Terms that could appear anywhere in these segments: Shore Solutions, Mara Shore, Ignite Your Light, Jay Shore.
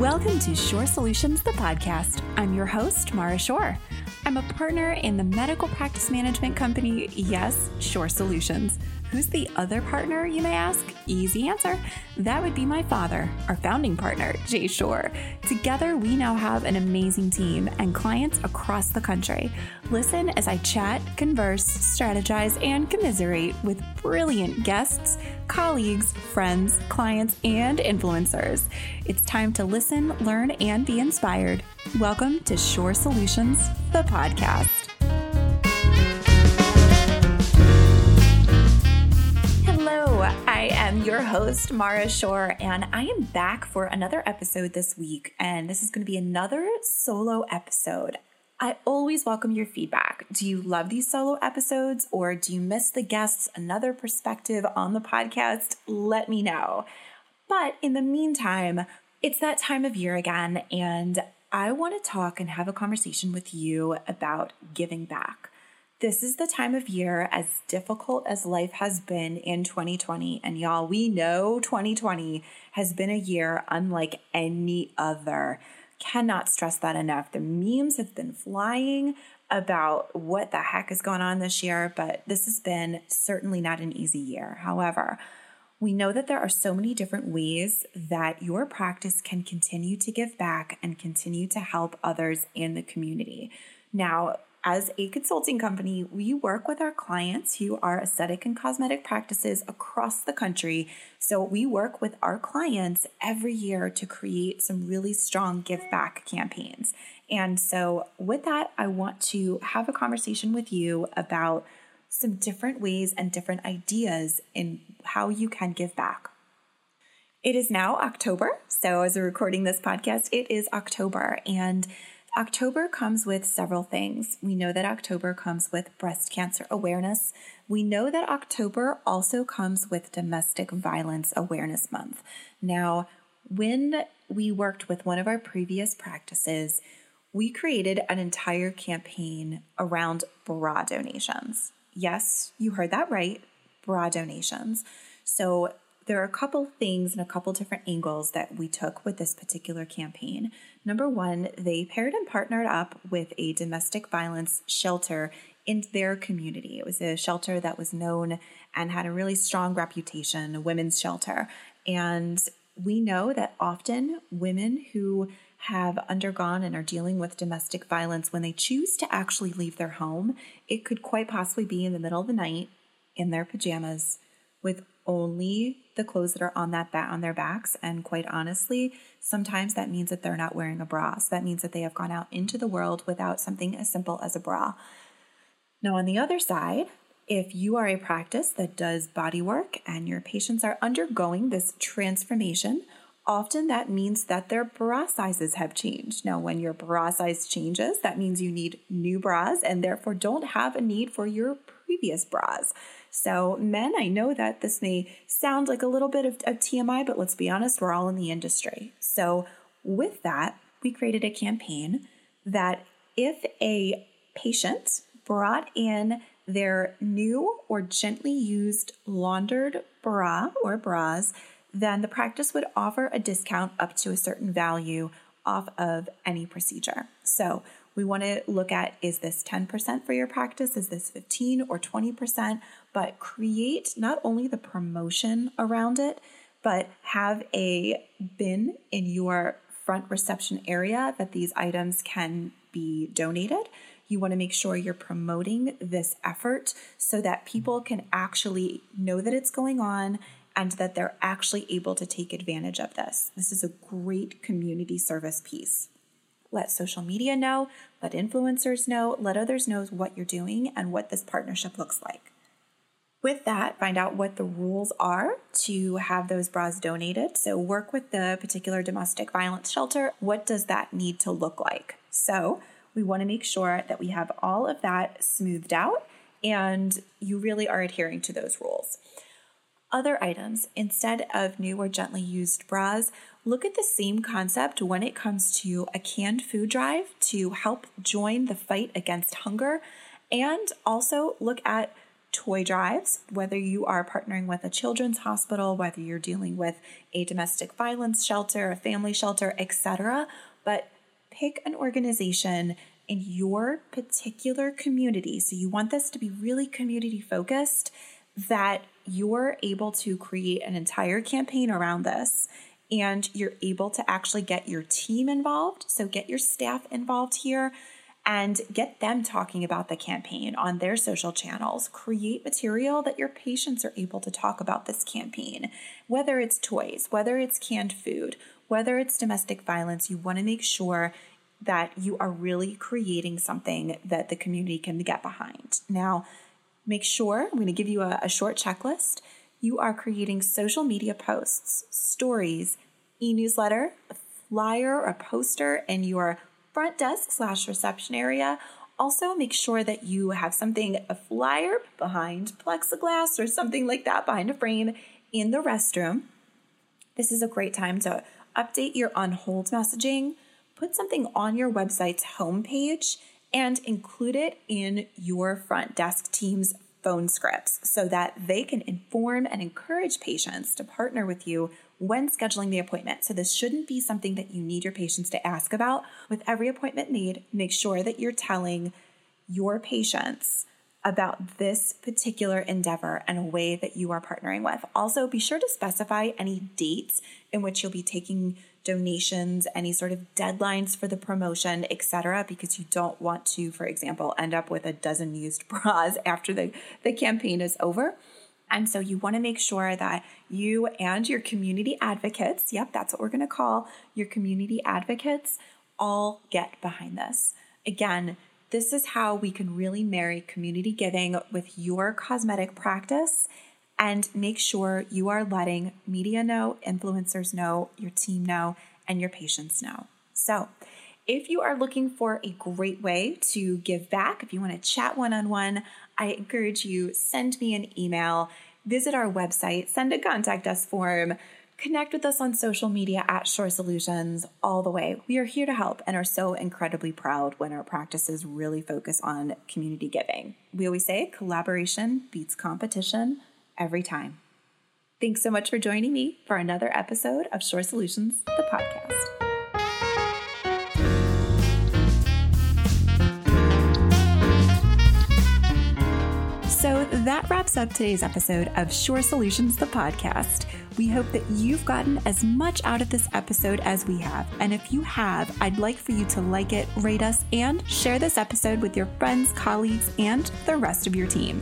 Welcome to Shore Solutions, the podcast. I'm your host, Mara Shore. I'm a partner in the medical practice management company, yes, Shore Solutions. Who's the other partner, you may ask? Easy answer. That would be my father, our founding partner, Jay Shore. Together, we now have an amazing team and clients across the country. Listen as I chat, converse, strategize, and commiserate with brilliant guests, colleagues, friends, clients, and influencers. It's time to listen, learn, and be inspired. Welcome to Shore Solutions, the podcast. Hello, I am your host, Mara Shore, and I am back for another episode this week, and this is going to be another solo episode. I always welcome your feedback. Do you love these solo episodes, or do you miss the guests, another perspective on the podcast? Let me know. But in the meantime, it's that time of year again, and I want to talk and have a conversation with you about giving back. This is the time of year, as difficult as life has been in 2020, and y'all, we know 2020 has been a year unlike any other. Cannot stress that enough. The memes have been flying about what the heck is going on this year, but this has been certainly not an easy year. However, we know that there are so many different ways that your practice can continue to give back and continue to help others in the community. Now, as a consulting company, we work with our clients who are aesthetic and cosmetic practices across the country. So we work with our clients every year to create some really strong give back campaigns. And so with that, I want to have a conversation with you about some different ways and different ideas in how you can give back. It is now October. So as we're recording this podcast, it is October, and October comes with several things. We know that October comes with breast cancer awareness. We know that October also comes with Domestic Violence Awareness Month. Now, when we worked with one of our previous practices, we created an entire campaign around bra donations. Yes, you heard that right, bra donations. So there are a couple things and a couple different angles that we took with this particular campaign. Number one, they paired and partnered up with a domestic violence shelter in their community. It was a shelter that was known and had a really strong reputation, a women's shelter. And we know that often women who have undergone and are dealing with domestic violence, when they choose to actually leave their home, it could quite possibly be in the middle of the night in their pajamas with only the clothes that are on their backs. And quite honestly, sometimes that means that they're not wearing a bra. So that means that they have gone out into the world without something as simple as a bra. Now, on the other side, if you are a practice that does body work and your patients are undergoing this transformation, often that means that their bra sizes have changed. Now, when your bra size changes, that means you need new bras and therefore don't have a need for your previous bras. So men, I know that this may sound like a little bit of TMI, but let's be honest, we're all in the industry. So with that, we created a campaign that if a patient brought in their new or gently used laundered bra or bras, then the practice would offer a discount up to a certain value off of any procedure. So we want to look at, is this 10% for your practice? Is this 15 or 20%? But create not only the promotion around it, but have a bin in your front reception area that these items can be donated. You want to make sure you're promoting this effort so that people can actually know that it's going on and that they're actually able to take advantage of this. This is a great community service piece. Let social media know, let influencers know, let others know what you're doing and what this partnership looks like. With that, find out what the rules are to have those bras donated. So work with the particular domestic violence shelter. What does that need to look like? So we want to make sure that we have all of that smoothed out and you really are adhering to those rules. Other items, instead of new or gently used bras, look at the same concept when it comes to a canned food drive to help join the fight against hunger, and also look at toy drives, whether you are partnering with a children's hospital, whether you're dealing with a domestic violence shelter, a family shelter, etc. But pick an organization in your particular community. So you want this to be really community focused, that you're able to create an entire campaign around this and you're able to actually get your team involved. So get your staff involved here and get them talking about the campaign on their social channels. Create material that your patients are able to talk about this campaign, whether it's toys, whether it's canned food, whether it's domestic violence. You want to make sure that you are really creating something that the community can get behind. Now, make sure, I'm going to give you a short checklist. You are creating social media posts, stories, e-newsletter, a flyer or a poster in your front desk / reception area. Also make sure that you have something, a flyer behind plexiglass or something like that behind a frame in the restroom. This is a great time to update your on hold messaging. Put something on your website's homepage and include it in your front desk team's phone scripts so that they can inform and encourage patients to partner with you when scheduling the appointment. So this shouldn't be something that you need your patients to ask about. With every appointment made, make sure that you're telling your patients about this particular endeavor and a way that you are partnering with. Also, be sure to specify any dates in which you'll be taking donations, any sort of deadlines for the promotion, etc., because you don't want to, for example, end up with a dozen used bras after the campaign is over. And so you want to make sure that you and your community advocates, yep, that's what we're going to call your community advocates, all get behind this. Again, this is how we can really marry community giving with your cosmetic practice and make sure you are letting media know, influencers know, your team know, and your patients know. So if you are looking for a great way to give back, if you want to chat one-on-one, I encourage you, send me an email, visit our website, send a contact us form, connect with us on social media at Shore Solutions all the way. We are here to help and are so incredibly proud when our practices really focus on community giving. We always say collaboration beats competition every time. Thanks so much for joining me for another episode of Shore Solutions, the podcast. So that wraps up today's episode of Shore Solutions, the podcast. We hope that you've gotten as much out of this episode as we have. And if you have, I'd like for you to like it, rate us, and share this episode with your friends, colleagues, and the rest of your team.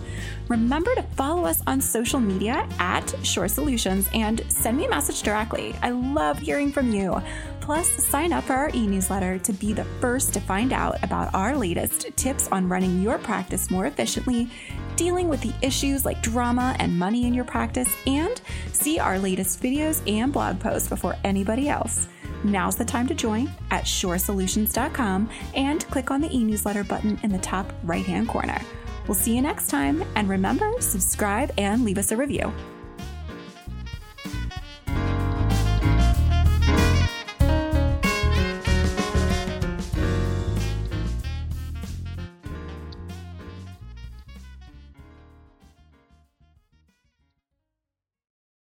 Remember to follow us on social media at Shore Solutions and send me a message directly. I love hearing from you. Plus, sign up for our e-newsletter to be the first to find out about our latest tips on running your practice more efficiently, dealing with the issues like drama and money in your practice, and see our latest videos and blog posts before anybody else. Now's the time to join at shoresolutions.com and click on the e-newsletter button in the top right-hand corner. We'll see you next time, and remember, subscribe and leave us a review.